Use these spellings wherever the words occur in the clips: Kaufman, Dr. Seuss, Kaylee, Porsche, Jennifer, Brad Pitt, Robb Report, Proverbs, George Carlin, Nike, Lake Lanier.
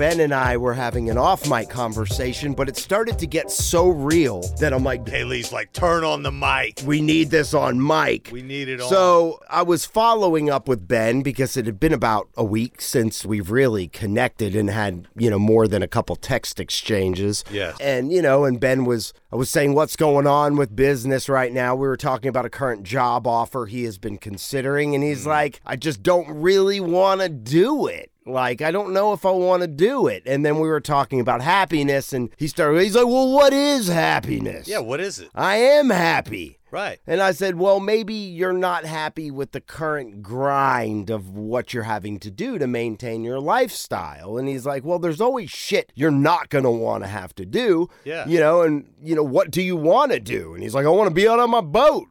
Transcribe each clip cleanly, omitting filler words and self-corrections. Ben and I were having an off-mic conversation, but it started to get so real that I'm like, Kaylee's like, turn on the mic. We need this on mic. We need it on. So I was following up with Ben because it had been about a week since we've really connected and had, more than a couple text exchanges. Yes. And, and Ben was, I was saying, what's going on with business right now? We were talking about a current job offer he has been considering, and he's like, I just don't really want to do it. Like, I don't know if I want to do it. And then we were talking about happiness, and he's like, well, what is happiness? Yeah, what is it? I am happy. Right. And I said, well, maybe you're not happy with the current grind of what you're having to do to maintain your lifestyle. And he's like, well, there's always shit you're not going to want to have to do. Yeah. What do you want to do? And he's like, I want to be out on my boat.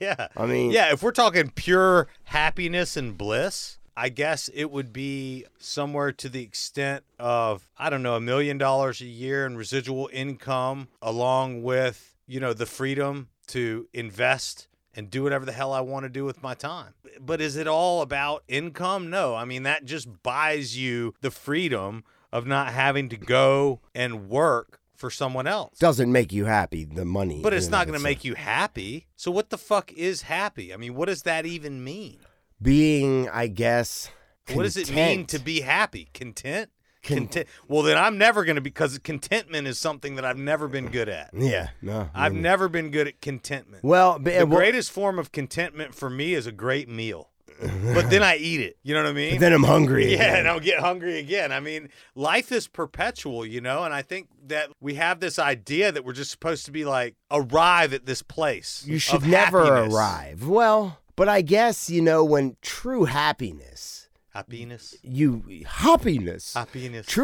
Yeah. I mean. Yeah, if we're talking pure happiness and bliss, I guess it would be somewhere to the extent of, I don't know, $1 million a year in residual income, along with, the freedom to invest and do whatever the hell I want to do with my time. But is it all about income? No. I mean, that just buys you the freedom of not having to go and work for someone else. Doesn't make you happy, the money. But it's not going to make you happy. So what the fuck is happy? I mean, what does that even mean? Being, I guess, content. What does it mean to be happy? Content? Content. Well, then I'm never going to be, because contentment is something that I've never been good at. Yeah, no. I've never been good at contentment. Well, the greatest form of contentment for me is a great meal. But then I eat it. You know what I mean? But then I'm hungry again. Yeah, and I'll get hungry again. I mean, life is perpetual, and I think that we have this idea that we're just supposed to be like, arrive at this place. You should never arrive. Well, but I guess, when true happiness. True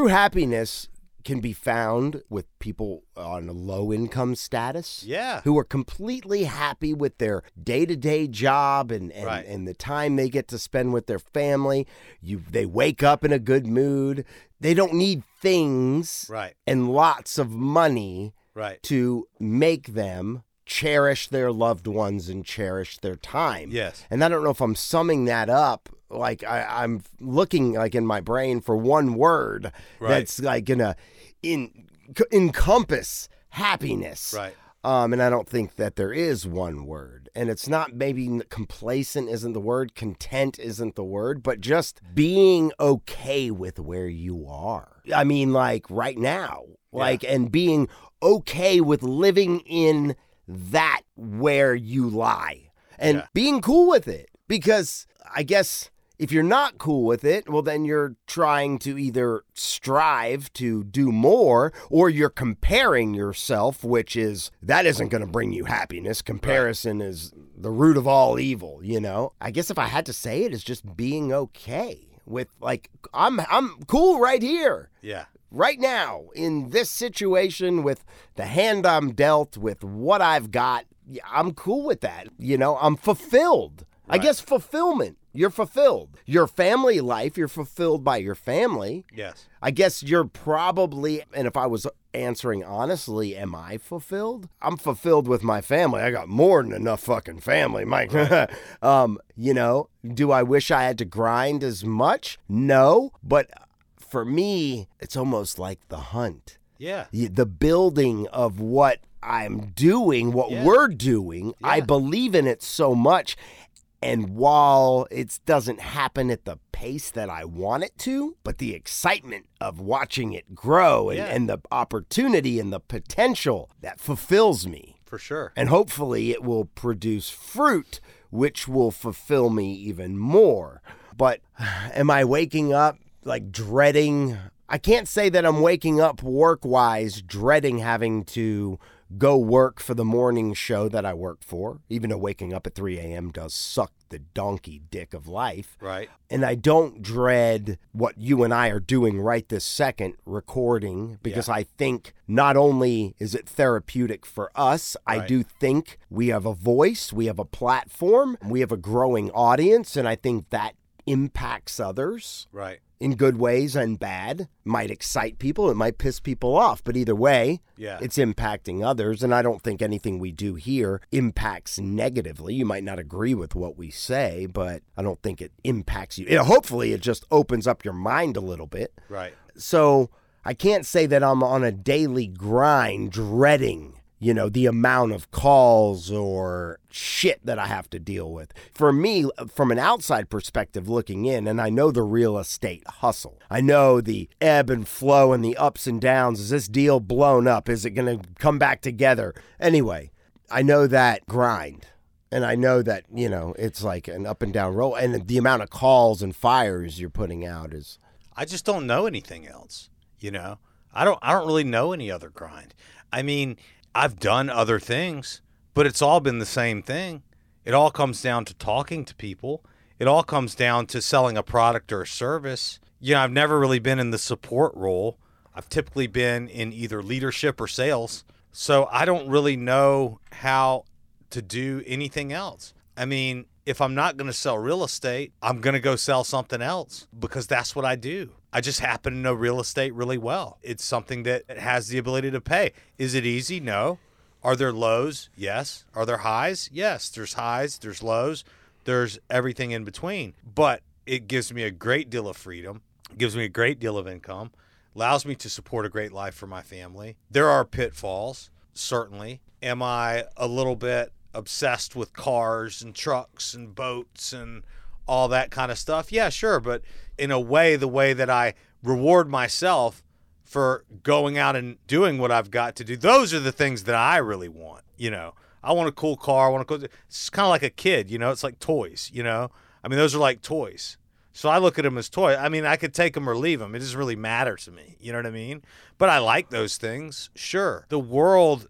happiness can be found with people on a low income status. Yeah. Who are completely happy with their day-to-day job and the time they get to spend with their family. They wake up in a good mood. They don't need things and lots of money to make them cherish their loved ones and cherish their time. Yes. And I don't know if I'm summing that up. Like, I'm looking, like, in my brain for one word that's, like, going to encompass happiness. Right. And I don't think that there is one word. And it's not, maybe complacent isn't the word, content isn't the word, but just being okay with where you are. I mean, like, right now. Like, and being okay with living in that where you lie. And being cool with it. Because, I guess, if you're not cool with it, well, then you're trying to either strive to do more, or you're comparing yourself, which is, that isn't going to bring you happiness. Comparison is the root of all evil, I guess if I had to say it, it's just being okay with, like, I'm cool right here. Yeah. Right now, in this situation, with the hand I'm dealt, with what I've got, I'm cool with that. I'm fulfilled. Right. I guess fulfillment. You're fulfilled. Your family life, you're fulfilled by your family. Yes. I guess you're probably, and if I was answering honestly, am I fulfilled? I'm fulfilled with my family. I got more than enough fucking family, Mike. Right. Do I wish I had to grind as much? No. But for me, it's almost like the hunt. Yeah. The building of what I'm doing, what we're doing, I believe in it so much. And while it doesn't happen at the pace that I want it to, but the excitement of watching it grow and the opportunity and the potential, that fulfills me. For sure. And hopefully it will produce fruit, which will fulfill me even more. But am I waking up like dreading? I can't say that I'm waking up work-wise dreading having to go work for the morning show that I work for, even though waking up at 3 a.m. does suck the donkey dick of life. Right. And I don't dread what you and I are doing right this second, recording, because I think not only is it therapeutic for us, I do think we have a voice, we have a platform, we have a growing audience, and I think that impacts others. Right. In good ways and bad, might excite people, it might piss people off, but either way, it's impacting others, and I don't think anything we do here impacts negatively. You might not agree with what we say, but I don't think it impacts you. Hopefully, it just opens up your mind a little bit. Right. So I can't say that I'm on a daily grind dreading, you know, the amount of calls or shit that I have to deal with. For me, from an outside perspective looking in, and I know the real estate hustle. I know the ebb and flow and the ups and downs. Is this deal blown up? Is it going to come back together? Anyway, I know that grind. And I know that, you know, it's like an up and down roll. And the amount of calls and fires you're putting out is... I just don't know anything else, you know? I don't really know any other grind. I mean, I've done other things, but it's all been the same thing. It all comes down to talking to people. It all comes down to selling a product or a service. You know, I've never really been in the support role. I've typically been in either leadership or sales. So I don't really know how to do anything else. I mean, if I'm not going to sell real estate, I'm going to go sell something else because that's what I do. I just happen to know real estate really well. It's something that has the ability to pay. Is it easy? No. Are there lows? Yes. Are there highs? Yes. There's highs, there's lows, there's everything in between. But it gives me a great deal of freedom, gives me a great deal of income, allows me to support a great life for my family. There are pitfalls, certainly. Am I a little bit obsessed with cars and trucks and boats and all that kind of stuff? Yeah, sure. But in a way, the way that I reward myself for going out and doing what I've got to do, those are the things that I really want. You know, I want a cool car. I want a cool... It's kind of like a kid, you know, it's like toys, you know, I mean, those are like toys. So I look at them as toys. I mean, I could take them or leave them. It doesn't really matter to me. You know what I mean? But I like those things. Sure. The world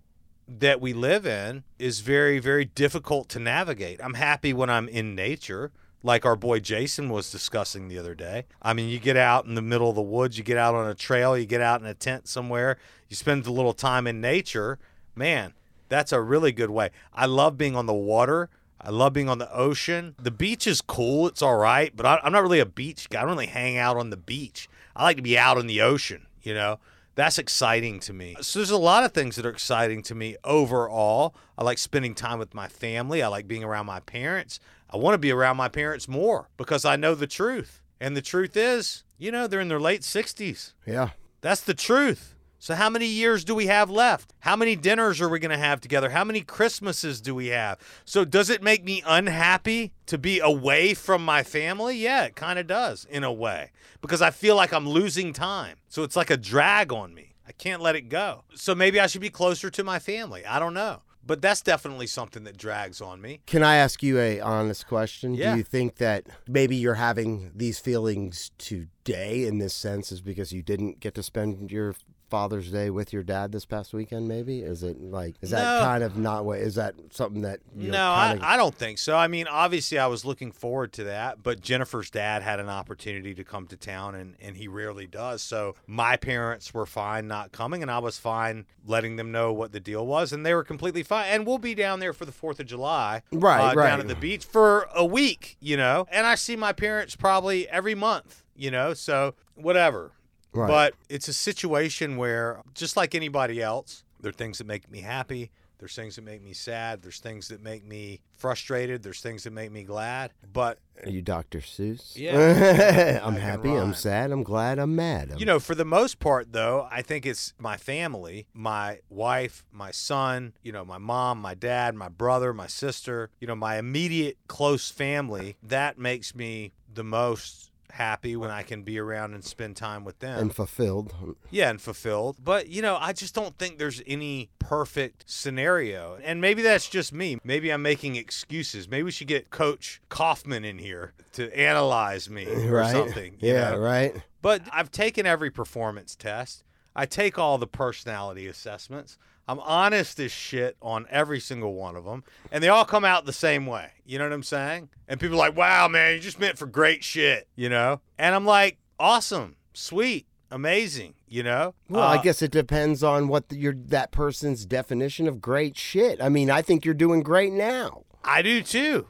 that we live in is very, very difficult to navigate. I'm happy when I'm in nature, like our boy Jason was discussing the other day. I mean, you get out in the middle of the woods, you get out on a trail, you get out in a tent somewhere, you spend a little time in nature. Man, that's a really good way. I love being on the water. I love being on the ocean. The beach is cool. It's all right, but I'm not really a beach guy. I don't really hang out on the beach. I like to be out in the ocean, you know? That's exciting to me. So there's a lot of things that are exciting to me overall. I like spending time with my family. I like being around my parents. I want to be around my parents more because I know the truth. And the truth is, you know, they're in their late 60s. Yeah. That's the truth. So how many years do we have left? How many dinners are we going to have together? How many Christmases do we have? So does it make me unhappy to be away from my family? Yeah, it kind of does in a way because I feel like I'm losing time. So it's like a drag on me. I can't let it go. So maybe I should be closer to my family. I don't know. But that's definitely something that drags on me. Can I ask you an honest question? Yeah. Do you think that maybe you're having these feelings today in this sense is because you didn't get to spend your Father's Day with your dad this past weekend? Maybe is that kind of not what is that something that you know, I don't think so. I mean, obviously I was looking forward to that, but Jennifer's dad had an opportunity to come to town and he rarely does. So my parents were fine not coming, and I was fine letting them know what the deal was, and they were completely fine. And we'll be down there for the 4th of July, right down at the beach for a week, you know, and I see my parents probably every month, you know, so whatever. Right. But it's a situation where, just like anybody else, there are things that make me happy. There's things that make me sad. There's things that make me frustrated. There's things that make me glad. But are you Dr. Seuss? Yeah. I'm happy. I'm sad. I'm glad. I'm mad. You know, for the most part, though, I think it's my family, my wife, my son, you know, my mom, my dad, my brother, my sister, you know, my immediate close family. That makes me the most happy when I can be around and spend time with them. And fulfilled. Yeah, and fulfilled. But, you know, I just don't think there's any perfect scenario. And maybe that's just me. Maybe I'm making excuses. Maybe we should get Coach Kaufman in here to analyze me or something. Yeah, right. But I've taken every performance test. I take all the personality assessments. I'm honest as shit on every single one of them. And they all come out the same way. You know what I'm saying? And people are like, wow, man, you're just meant for great shit, you know? And I'm like, awesome, sweet, amazing, you know? Well, I guess it depends on what that person's definition of great shit. I mean, I think you're doing great now. I do, too.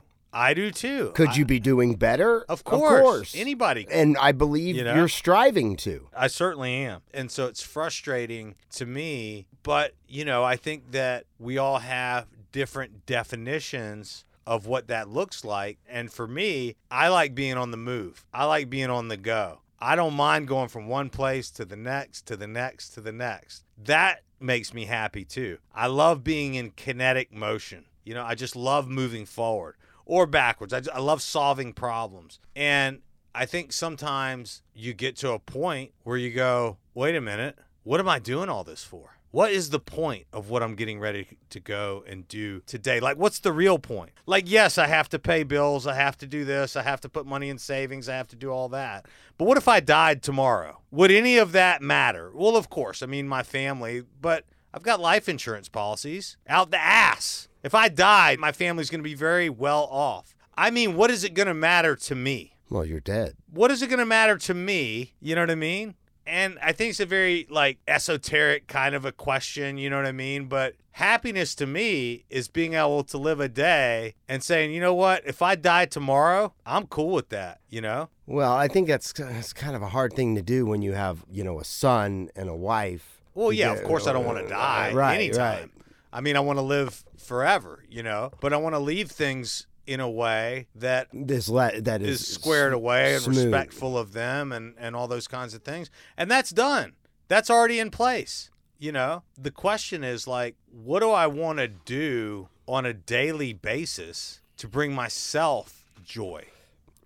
Could you be doing better? Of course. Anybody could. And I believe you're striving to. I certainly am. And so it's frustrating to me. But, you know, I think that we all have different definitions of what that looks like. And for me, I like being on the move. I like being on the go. I don't mind going from one place to the next, to the next, to the next. That makes me happy too. I love being in kinetic motion. You know, I just love moving forward or backwards. I love solving problems. And I think sometimes you get to a point where you go, wait a minute, what am I doing all this for? What is the point of what I'm getting ready to go and do today? Like, what's the real point? Like, yes, I have to pay bills. I have to do this. I have to put money in savings. I have to do all that. But what if I died tomorrow? Would any of that matter? Well, of course. I mean, my family, but I've got life insurance policies out the ass. If I died, my family's going to be very well off. I mean, what is it going to matter to me? Well, you're dead. What is it going to matter to me? You know what I mean? And I think it's a very, like, esoteric kind of a question, you know what I mean? But happiness to me is being able to live a day and saying, you know what, if I die tomorrow, I'm cool with that, you know? Well, I think that's kind of a hard thing to do when you have, you know, a son and a wife. Well, yeah, of course I don't want to die anytime. Right. I mean, I want to live forever, you know? But I want to leave things in a way that is squared away and smooth, respectful of them and all those kinds of things. And that's done. That's already in place. You know, the question is like, what do I want to do on a daily basis to bring myself joy?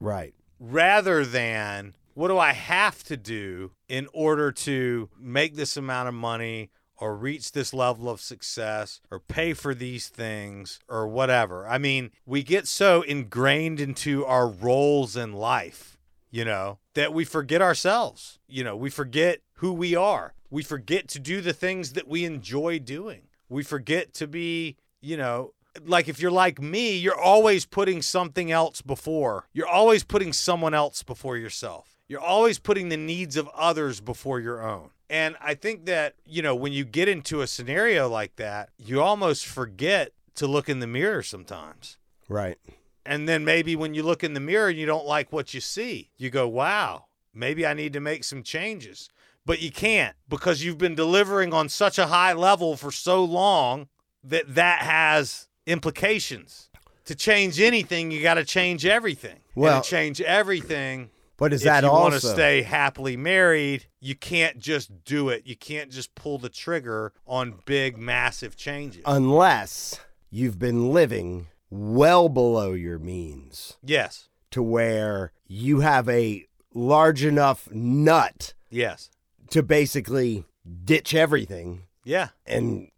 Right. Rather than what do I have to do in order to make this amount of money or reach this level of success, or pay for these things, or whatever. I mean, we get so ingrained into our roles in life, you know, that we forget ourselves. You know, we forget who we are. We forget to do the things that we enjoy doing. We forget to be, you know, like if you're like me, you're always putting something else before. You're always putting someone else before yourself. You're always putting the needs of others before your own. And I think that, you know, when you get into a scenario like that, you almost forget to look in the mirror sometimes. Right. And then maybe when you look in the mirror and you don't like what you see, you go, wow, maybe I need to make some changes. But you can't because you've been delivering on such a high level for so long that that has implications. To change anything, you got to change everything. Well, and to change everything... But is that also? If you want to stay happily married, you can't just do it. You can't just pull the trigger on big, massive changes. Unless you've been living well below your means. Yes. To where you have a large enough nut. Yes. To basically ditch everything. Yeah. And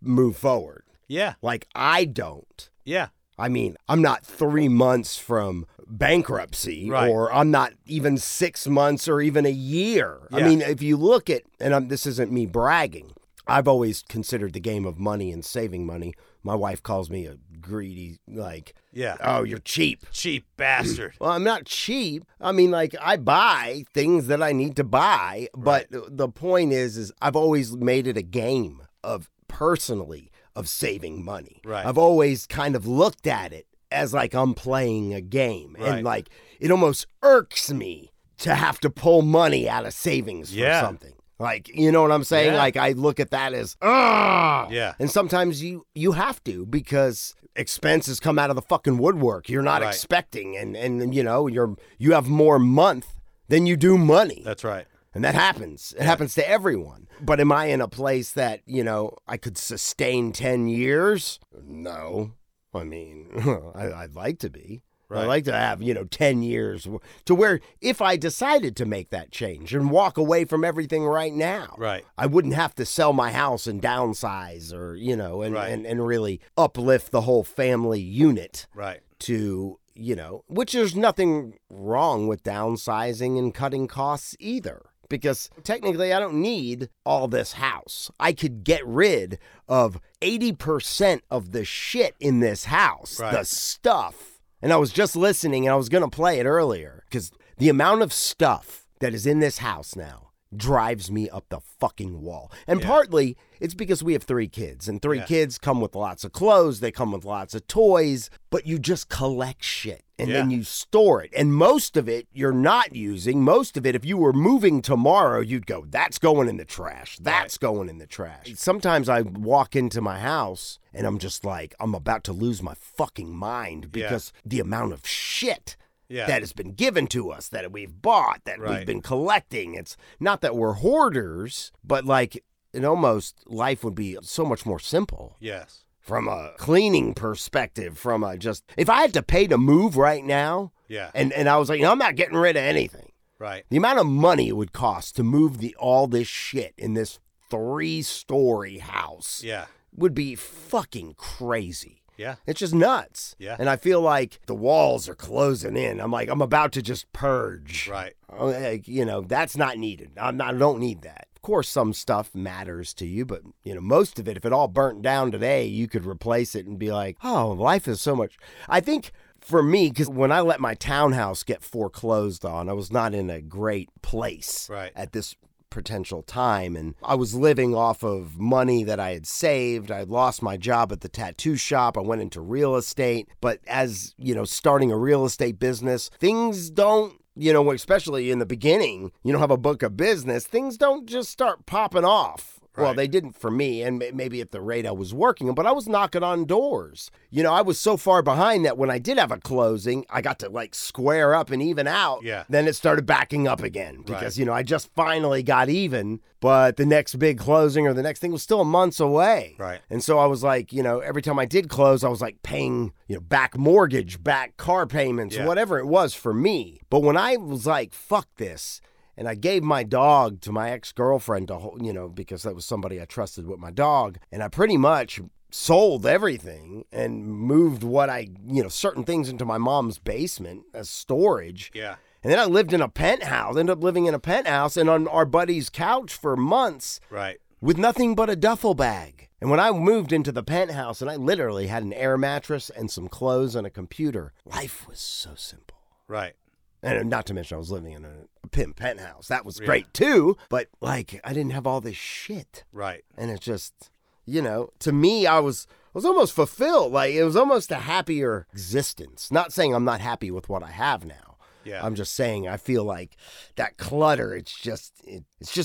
move forward. Yeah. Like I don't. Yeah. I mean, I'm not 3 months from bankruptcy, right, or I'm not even 6 months or even a year. Yeah. I mean, if you look at, and this isn't me bragging, I've always considered the game of money and saving money. My wife calls me a greedy, like, yeah, oh, you're cheap. Cheap bastard. Well, I'm not cheap. I mean, like, I buy things that I need to buy. Right. But the point is I've always made it a game of personally of saving money. Right. I've always kind of looked at it as like I'm playing a game. Right. And like it almost irks me to have to pull money out of savings, yeah, for something. Like, you know what I'm saying? Yeah. Like I look at that as, ugh. Yeah. And sometimes you have to because expenses come out of the fucking woodwork. You're not, right, expecting. And you know, you have more month than you do money. That's right. And that happens. It happens to everyone. But am I in a place that, you know, I could sustain 10 years? No. I mean, I'd like to be. Right. I'd like to have, you know, 10 years to where if I decided to make that change and walk away from everything right now, right, I wouldn't have to sell my house and downsize or, you know, and, right, and really uplift the whole family unit, right, to, you know, which there's nothing wrong with downsizing and cutting costs either. Because technically I don't need all this house. I could get rid of 80% of the shit in this house, right, the stuff. And I was just listening and I was going to play it earlier because the amount of stuff that is in this house now drives me up the fucking wall. And, yeah, partly it's because we have 3 kids and 3 yeah, kids come with lots of clothes. They come with lots of toys, but you just collect shit and, yeah, then you store it. And most of it you're not using. Most of it, if you were moving tomorrow, you'd go, that's going in the trash. That's, right, going in the trash. Sometimes I walk into my house and I'm just like, I'm about to lose my fucking mind because, yeah, the amount of shit that has been given to us, that we've bought, that we've been collecting. It's not that we're hoarders, but like, and almost life would be so much more simple. Yes. From a cleaning perspective, from a just, if I had to pay to move right now, and I was like, you know, I'm not getting rid of anything. Right. The amount of money it would cost to move all this shit in this 3-story house would be fucking crazy. Yeah. It's just nuts. Yeah. And I feel like the walls are closing in. I'm like, I'm about to just purge. Right. You know, that's not needed. I don't need that. Of course, some stuff matters to you, but, you know, most of it, if it all burnt down today, you could replace it and be like, oh, life is so much. I think for me, because when I let my townhouse get foreclosed on, I was not in a great place at this potential time. And I was living off of money that I had saved. I had lost my job at the tattoo shop. I went into real estate. But as, you know, starting a real estate business, things don't. You know, especially in the beginning, you don't have a book of business. Things don't just start popping off. Right. Well, they didn't for me, and maybe at the rate I was working, but I was knocking on doors. You know, I was so far behind that when I did have a closing, I got to like square up and even out. Yeah. Then it started backing up again because, you know, I just finally got even, but the next big closing or the next thing was still months away. Right. And so I was like, you know, every time I did close, I was like paying, you know, back mortgage, back car payments, whatever it was for me. But when I was like, fuck this. And I gave my dog to my ex-girlfriend to hold, you know, because that was somebody I trusted with my dog. And I pretty much sold everything and moved what I, you know, certain things into my mom's basement as storage. Yeah. And then I lived in a penthouse, ended up living in a penthouse and on our buddy's couch for months. Right. With nothing but a duffel bag. And when I moved into the penthouse and I literally had an air mattress and some clothes and a computer, life was so simple. Right. And not to mention I was living in a pimp penthouse. That was great too, but like I didn't have all this shit. Right. And it's just, you know, to me I was almost fulfilled. Like it was almost a happier existence. Not saying I'm not happy with what I have now. Yeah. I'm just saying I feel like that clutter, it's just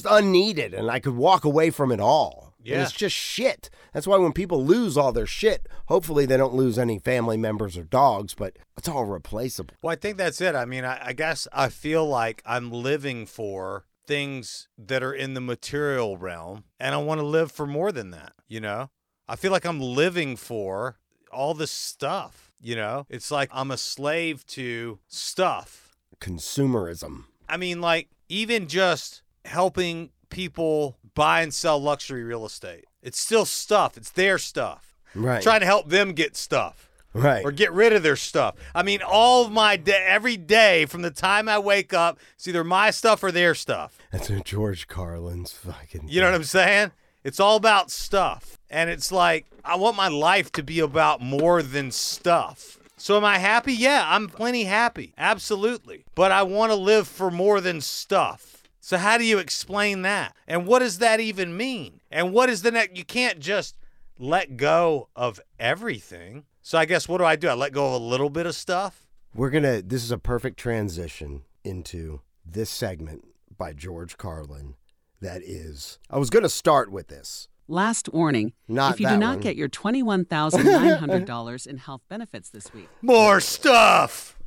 unneeded and I could walk away from it all. Yeah. And it's just shit. That's why when people lose all their shit, hopefully they don't lose any family members or dogs, but it's all replaceable. Well, I think that's it. I mean, I guess I feel like I'm living for things that are in the material realm, and I want to live for more than that, you know? I feel like I'm living for all this stuff, you know? It's like I'm a slave to stuff. Consumerism. I mean, like, even just helping people buy and sell luxury real estate. It's still stuff. It's their stuff. Right. I'm trying to help them get stuff. Right. Or get rid of their stuff. I mean, all of my day, every day from the time I wake up, it's either my stuff or their stuff. That's a George Carlin's fucking thing. You know what I'm saying? It's all about stuff. And it's like, I want my life to be about more than stuff. So am I happy? Yeah, I'm plenty happy. Absolutely. But I want to live for more than stuff. So how do you explain that? And what does that even mean? And what is the next? You can't just let go of everything. So I guess what do? I let go of a little bit of stuff? This is a perfect transition into this segment by George Carlin. That is, I was going to start with this. Last warning, if you do not get your $21,900 in health benefits this week. More stuff!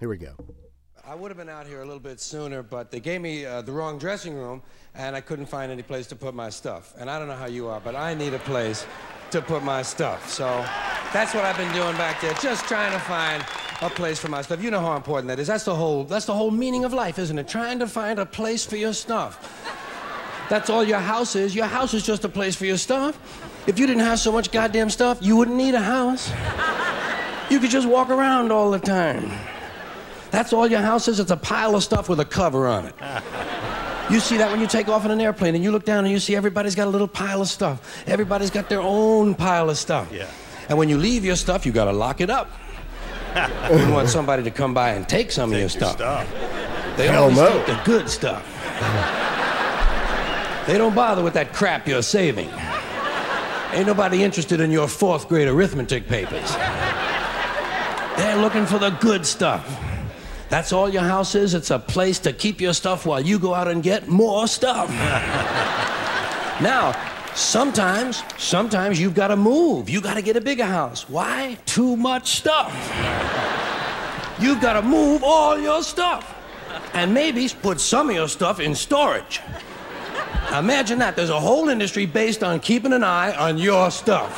Here we go. I would have been out here a little bit sooner, but they gave me the wrong dressing room, and I couldn't find any place to put my stuff. And I don't know how you are, but I need a place to put my stuff. So that's what I've been doing back there, just trying to find a place for my stuff. You know how important that is. That's the whole meaning of life, isn't it? Trying to find a place for your stuff. That's all your house is. Your house is just a place for your stuff. If you didn't have so much goddamn stuff, you wouldn't need a house. You could just walk around all the time. That's all your house is. It's a pile of stuff with a cover on it. You see that when you take off in an airplane and you look down and you see everybody's got a little pile of stuff. Everybody's got their own pile of stuff. Yeah. And when you leave your stuff, you got to lock it up. You want somebody to come by and take some of your stuff. They always take the good stuff. They don't bother with that crap you're saving. Ain't nobody interested in your 4th grade arithmetic papers. They're looking for the good stuff. That's all your house is. It's a place to keep your stuff while you go out and get more stuff. Now, sometimes you've got to move. You got to get a bigger house. Why? Too much stuff. you've got to move all your stuff. And maybe put some of your stuff in storage. Now imagine that. There's a whole industry based on keeping an eye on your stuff.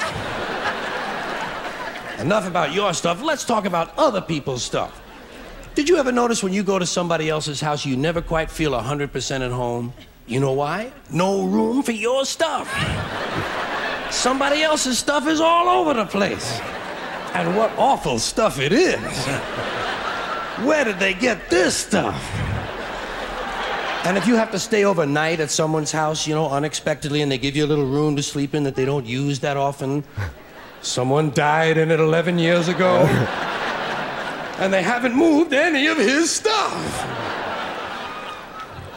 Enough about your stuff. Let's talk about other people's stuff. Did you ever notice when you go to somebody else's house, you never quite feel 100% at home? You know why? No room for your stuff. Somebody else's stuff is all over the place. And what awful stuff it is. Where did they get this stuff? And if you have to stay overnight at someone's house, you know, unexpectedly, and they give you a little room to sleep in that they don't use that often. Someone died in it 11 years ago. And they haven't moved any of his stuff.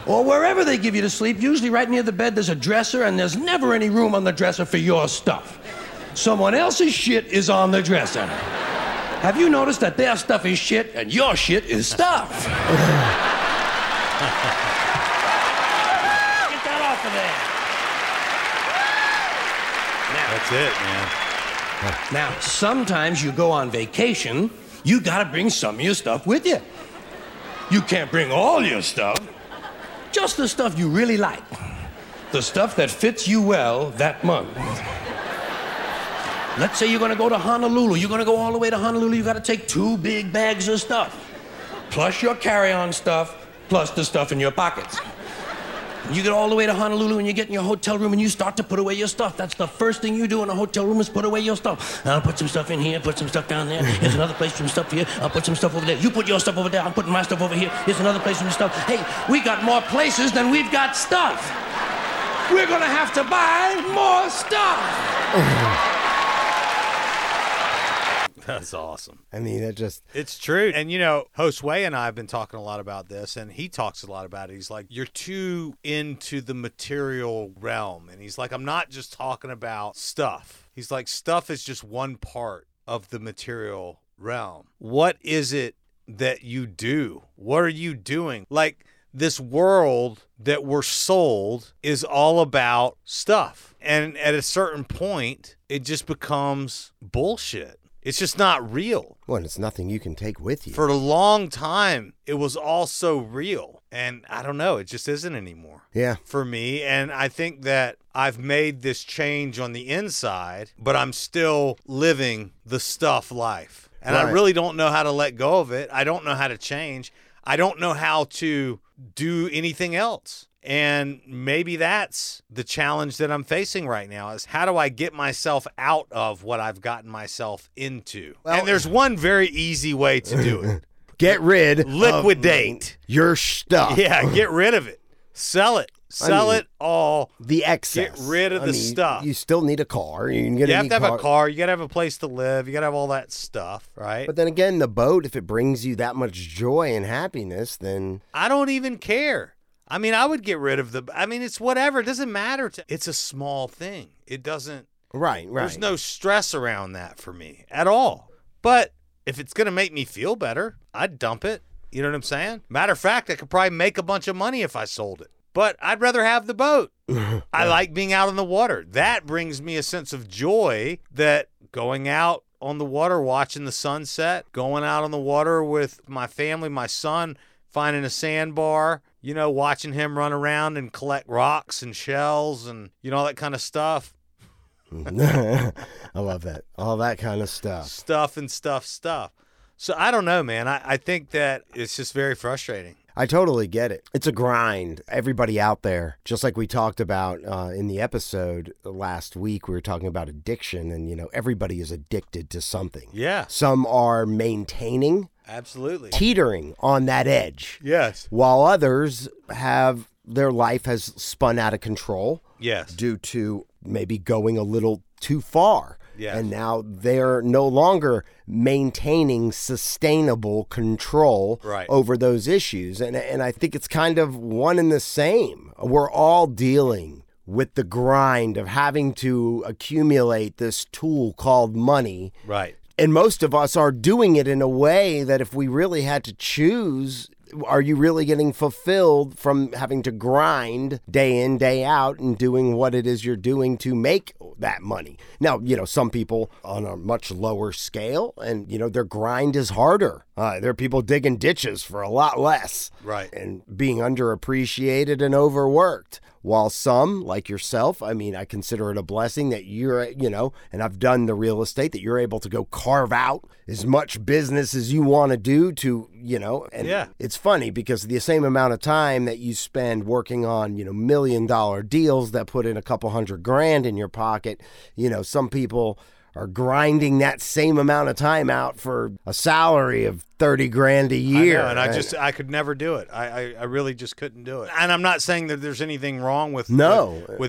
Or wherever they give you to sleep, usually right near the bed there's a dresser, and there's never any room on the dresser for your stuff. Someone else's shit is on the dresser. Have you noticed that their stuff is shit and your shit is stuff? Get that off of there. Now, that's it, man. Now, sometimes you go on vacation, you gotta bring some of your stuff with you. You can't bring all your stuff, just the stuff you really like. The stuff that fits you well that month. Let's say you're gonna go to Honolulu. You're gonna go all the way to Honolulu. You gotta take 2 big bags of stuff, plus your carry-on stuff, plus the stuff in your pockets. You get all the way to Honolulu and you get in your hotel room and you start to put away your stuff. That's the first thing you do in a hotel room is put away your stuff. I'll put some stuff in here, put some stuff down there. Here's another place, some stuff here. I'll put some stuff over there. You put your stuff over there. I'm putting my stuff over here. Here's another place, some stuff. Hey, we got more places than we've got stuff. We're gonna have to buy more stuff. That's awesome. I mean, that just... It's true. And, you know, Josue and I have been talking a lot about this, and he talks a lot about it. He's like, you're too into the material realm. And he's like, I'm not just talking about stuff. He's like, stuff is just one part of the material realm. What is it that you do? What are you doing? Like, this world that we're sold is all about stuff. And at a certain point, it just becomes bullshit. It's just not real. Well, and it's nothing you can take with you. For a long time, it was all so real. And I don't know, it just isn't anymore. Yeah. For me, and I think that I've made this change on the inside, but I'm still living the stuff life. And right. I really don't know how to let go of it. I don't know how to change. I don't know how to do anything else. And maybe that's the challenge that I'm facing right now is how do I get myself out of what I've gotten myself into? Well, and there's one very easy way to do it. Get rid. Liquidate. Of your stuff. Yeah, get rid of it. Sell it. Sell it all. The excess. Get rid of the stuff. You still need a car. You have to have a car. You got to have a place to live. You got to have all that stuff, right? But then again, the boat, if it brings you that much joy and happiness, then... I don't even care. I mean, I would get rid of it's whatever. It doesn't matter. It's a small thing. It doesn't. Right. There's no stress around that for me at all. But if it's going to make me feel better, I'd dump it. You know what I'm saying? Matter of fact, I could probably make a bunch of money if I sold it. But I'd rather have the boat. I like being out on the water. That brings me a sense of joy that going out on the water, watching the sunset, going out on the water with my family, my son, finding a sandbar, you know, watching him run around and collect rocks and shells and, you know, all that kind of stuff. I love that. All that kind of stuff. Stuff. So I don't know, man. I think that it's just very frustrating. I totally get it. It's a grind. Everybody out there, just like we talked about in the episode last week, we were talking about addiction and, you know, everybody is addicted to something. Yeah. Some are maintaining. Absolutely. Teetering on that edge. Yes. While others have, their life has spun out of control. Yes. Due to maybe going a little too far. Yes. And now they're no longer maintaining sustainable control over those issues. And I think it's kind of one and the same. We're all dealing with the grind of having to accumulate this tool called money. Right. And most of us are doing it in a way that if we really had to choose, are you really getting fulfilled from having to grind day in, day out and doing what it is you're doing to make that money? Now, you know, some people on a much lower scale and, you know, their grind is harder. There are people digging ditches for a lot less. Right. And being underappreciated and overworked. While some, like yourself, I mean, I consider it a blessing that you're, you know, and I've done the real estate, that you're able to go carve out as much business as you want to do to, you know, and yeah. It's funny because the same amount of time that you spend working on, you know, $1 million deals that put in a couple $100,000 in your pocket, you know, some people are grinding that same amount of time out for a salary of $30,000 a year. I know, and I could never do it. I really just couldn't do it. And I'm not saying that there's anything wrong with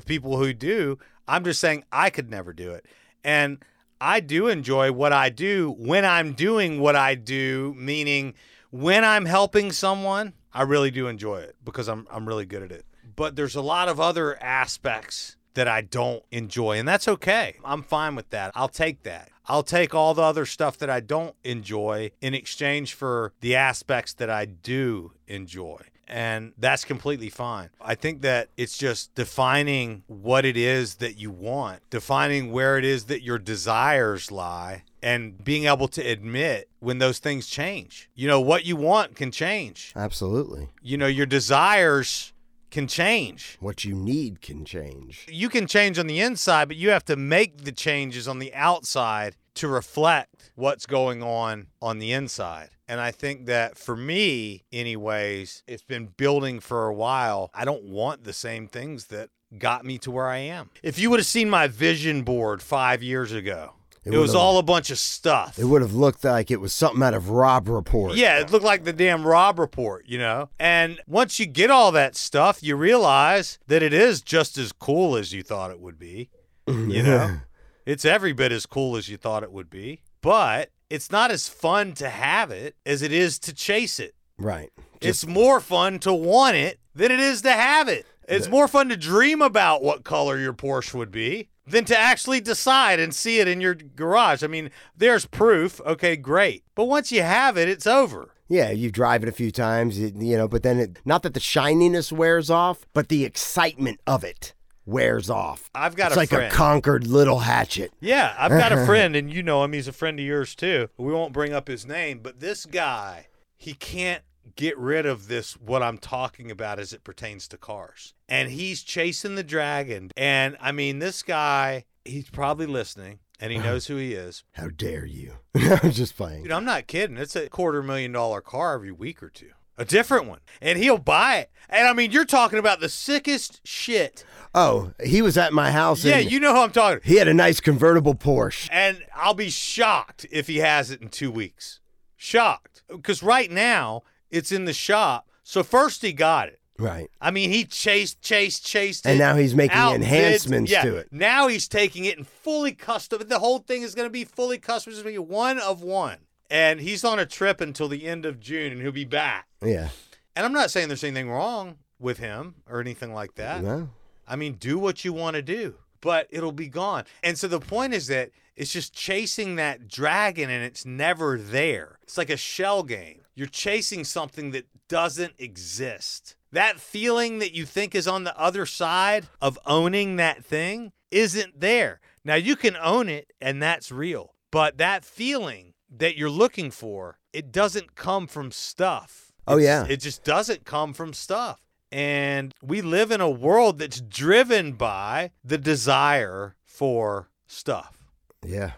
people who do. I'm just saying I could never do it. And I do enjoy what I do when I'm doing what I do, meaning when I'm helping someone, I really do enjoy it because I'm really good at it. But there's a lot of other aspects that I don't enjoy, and that's okay. I'm fine with that. I'll take that. I'll take all the other stuff that I don't enjoy in exchange for the aspects that I do enjoy, and that's completely fine. I think that it's just defining what it is that you want, defining where it is that your desires lie, and being able to admit when those things change. You know, what you want can change. Absolutely. You know, your desires can change. What you need can change. You can change on the inside, but you have to make the changes on the outside to reflect what's going on the inside. And I think that for me, anyways, it's been building for a while. I don't want the same things that got me to where I am. If you would have seen my vision board 5 years ago, it was all a bunch of stuff. It would have looked like it was something out of Robb Report. Yeah, it looked like the damn Robb Report, you know? And once you get all that stuff, you realize that it is just as cool as you thought it would be, you know? It's every bit as cool as you thought it would be, but it's not as fun to have it as it is to chase it. Right. It's more fun to want it than it is to have it. It's more fun to dream about what color your Porsche would be than to actually decide and see it in your garage. I mean, there's proof. Okay, great. But once you have it, it's over. Yeah, you drive it a few times, you know, but then not that the shininess wears off, but the excitement of it wears off. It's like a conquered little hatchet. Yeah, I've got a friend, and you know him. He's a friend of yours, too. We won't bring up his name, but this guy, he can't get rid of this, what I'm talking about as it pertains to cars. And he's chasing the dragon. And I mean, this guy, he's probably listening and he knows who he is. How dare you? I'm just playing. Dude, I'm not kidding. It's a $250,000 car every week or two. A different one. And he'll buy it. And I mean, you're talking about the sickest shit. Oh, he was at my house. Yeah, you know who I'm talking about. He had a nice convertible Porsche. And I'll be shocked if he has it in 2 weeks. Shocked. Because right now, it's in the shop. So first he got it. Right. I mean, he chased it. And now he's making enhancements to it. Now he's taking it and fully custom. The whole thing is going to be fully custom. It's going to be one of one. And he's on a trip until the end of June, and he'll be back. Yeah. And I'm not saying there's anything wrong with him or anything like that. No. I mean, do what you want to do, but it'll be gone. And so the point is that it's just chasing that dragon, and it's never there. It's like a shell game. You're chasing something that doesn't exist. That feeling that you think is on the other side of owning that thing isn't there. Now, you can own it, and that's real. But that feeling that you're looking for, it doesn't come from stuff. Oh, yeah. It just doesn't come from stuff. And we live in a world that's driven by the desire for stuff. Yeah.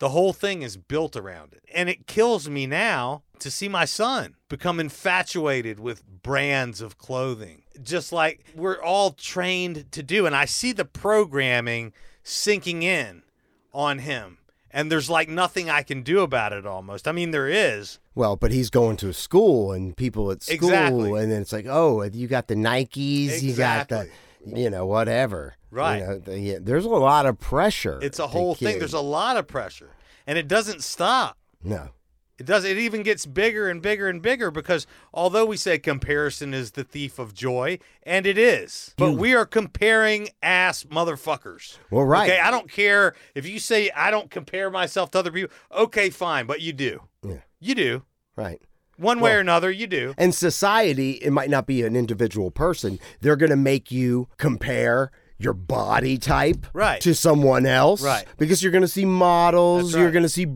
The whole thing is built around it. And it kills me now to see my son become infatuated with brands of clothing, just like we're all trained to do. And I see the programming sinking in on him. And there's like nothing I can do about it almost. I mean, there is. Well, but he's going to school and people at school. Exactly. And then it's like, oh, you got the Nikes. Exactly. You got the, you know, whatever. Right. You know, there's a lot of pressure. It's a whole thing. There's a lot of pressure. And it doesn't stop. No. It does. It even gets bigger and bigger and bigger because although we say comparison is the thief of joy, and it is, but we are comparing ass motherfuckers. Well, right. Okay, I don't care if you say I don't compare myself to other people. Okay, fine, but you do. Yeah. You do. Right. One way or another, you do. And society, it might not be an individual person. They're going to make you compare your body type to someone else. Right. Because you're going to see models. That's right. You're going to see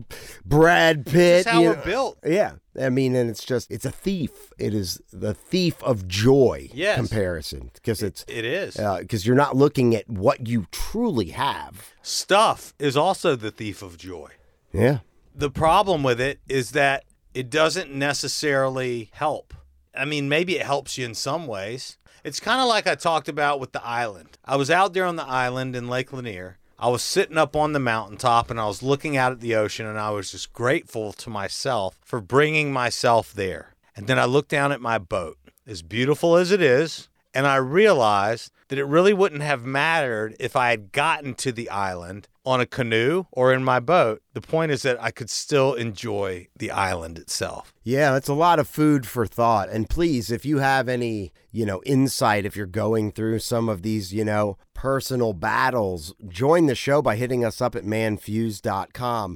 Brad Pitt. That's how we're built. Yeah. I mean, and it's just, it's a thief. It is the thief of joy comparison. Because it is. Because you're not looking at what you truly have. Stuff is also the thief of joy. Yeah. The problem with it is that it doesn't necessarily help. I mean, maybe it helps you in some ways. It's kind of like I talked about with the island. I was out there on the island in Lake Lanier. I was sitting up on the mountaintop and I was looking out at the ocean and I was just grateful to myself for bringing myself there. And then I looked down at my boat, as beautiful as it is, and I realized that it really wouldn't have mattered if I had gotten to the island on a canoe or in my boat. The point is that I could still enjoy the island itself. Yeah, that's a lot of food for thought. And please, if you have any, insight, if you're going through some of these, personal battles, join the show by hitting us up at manfused.com.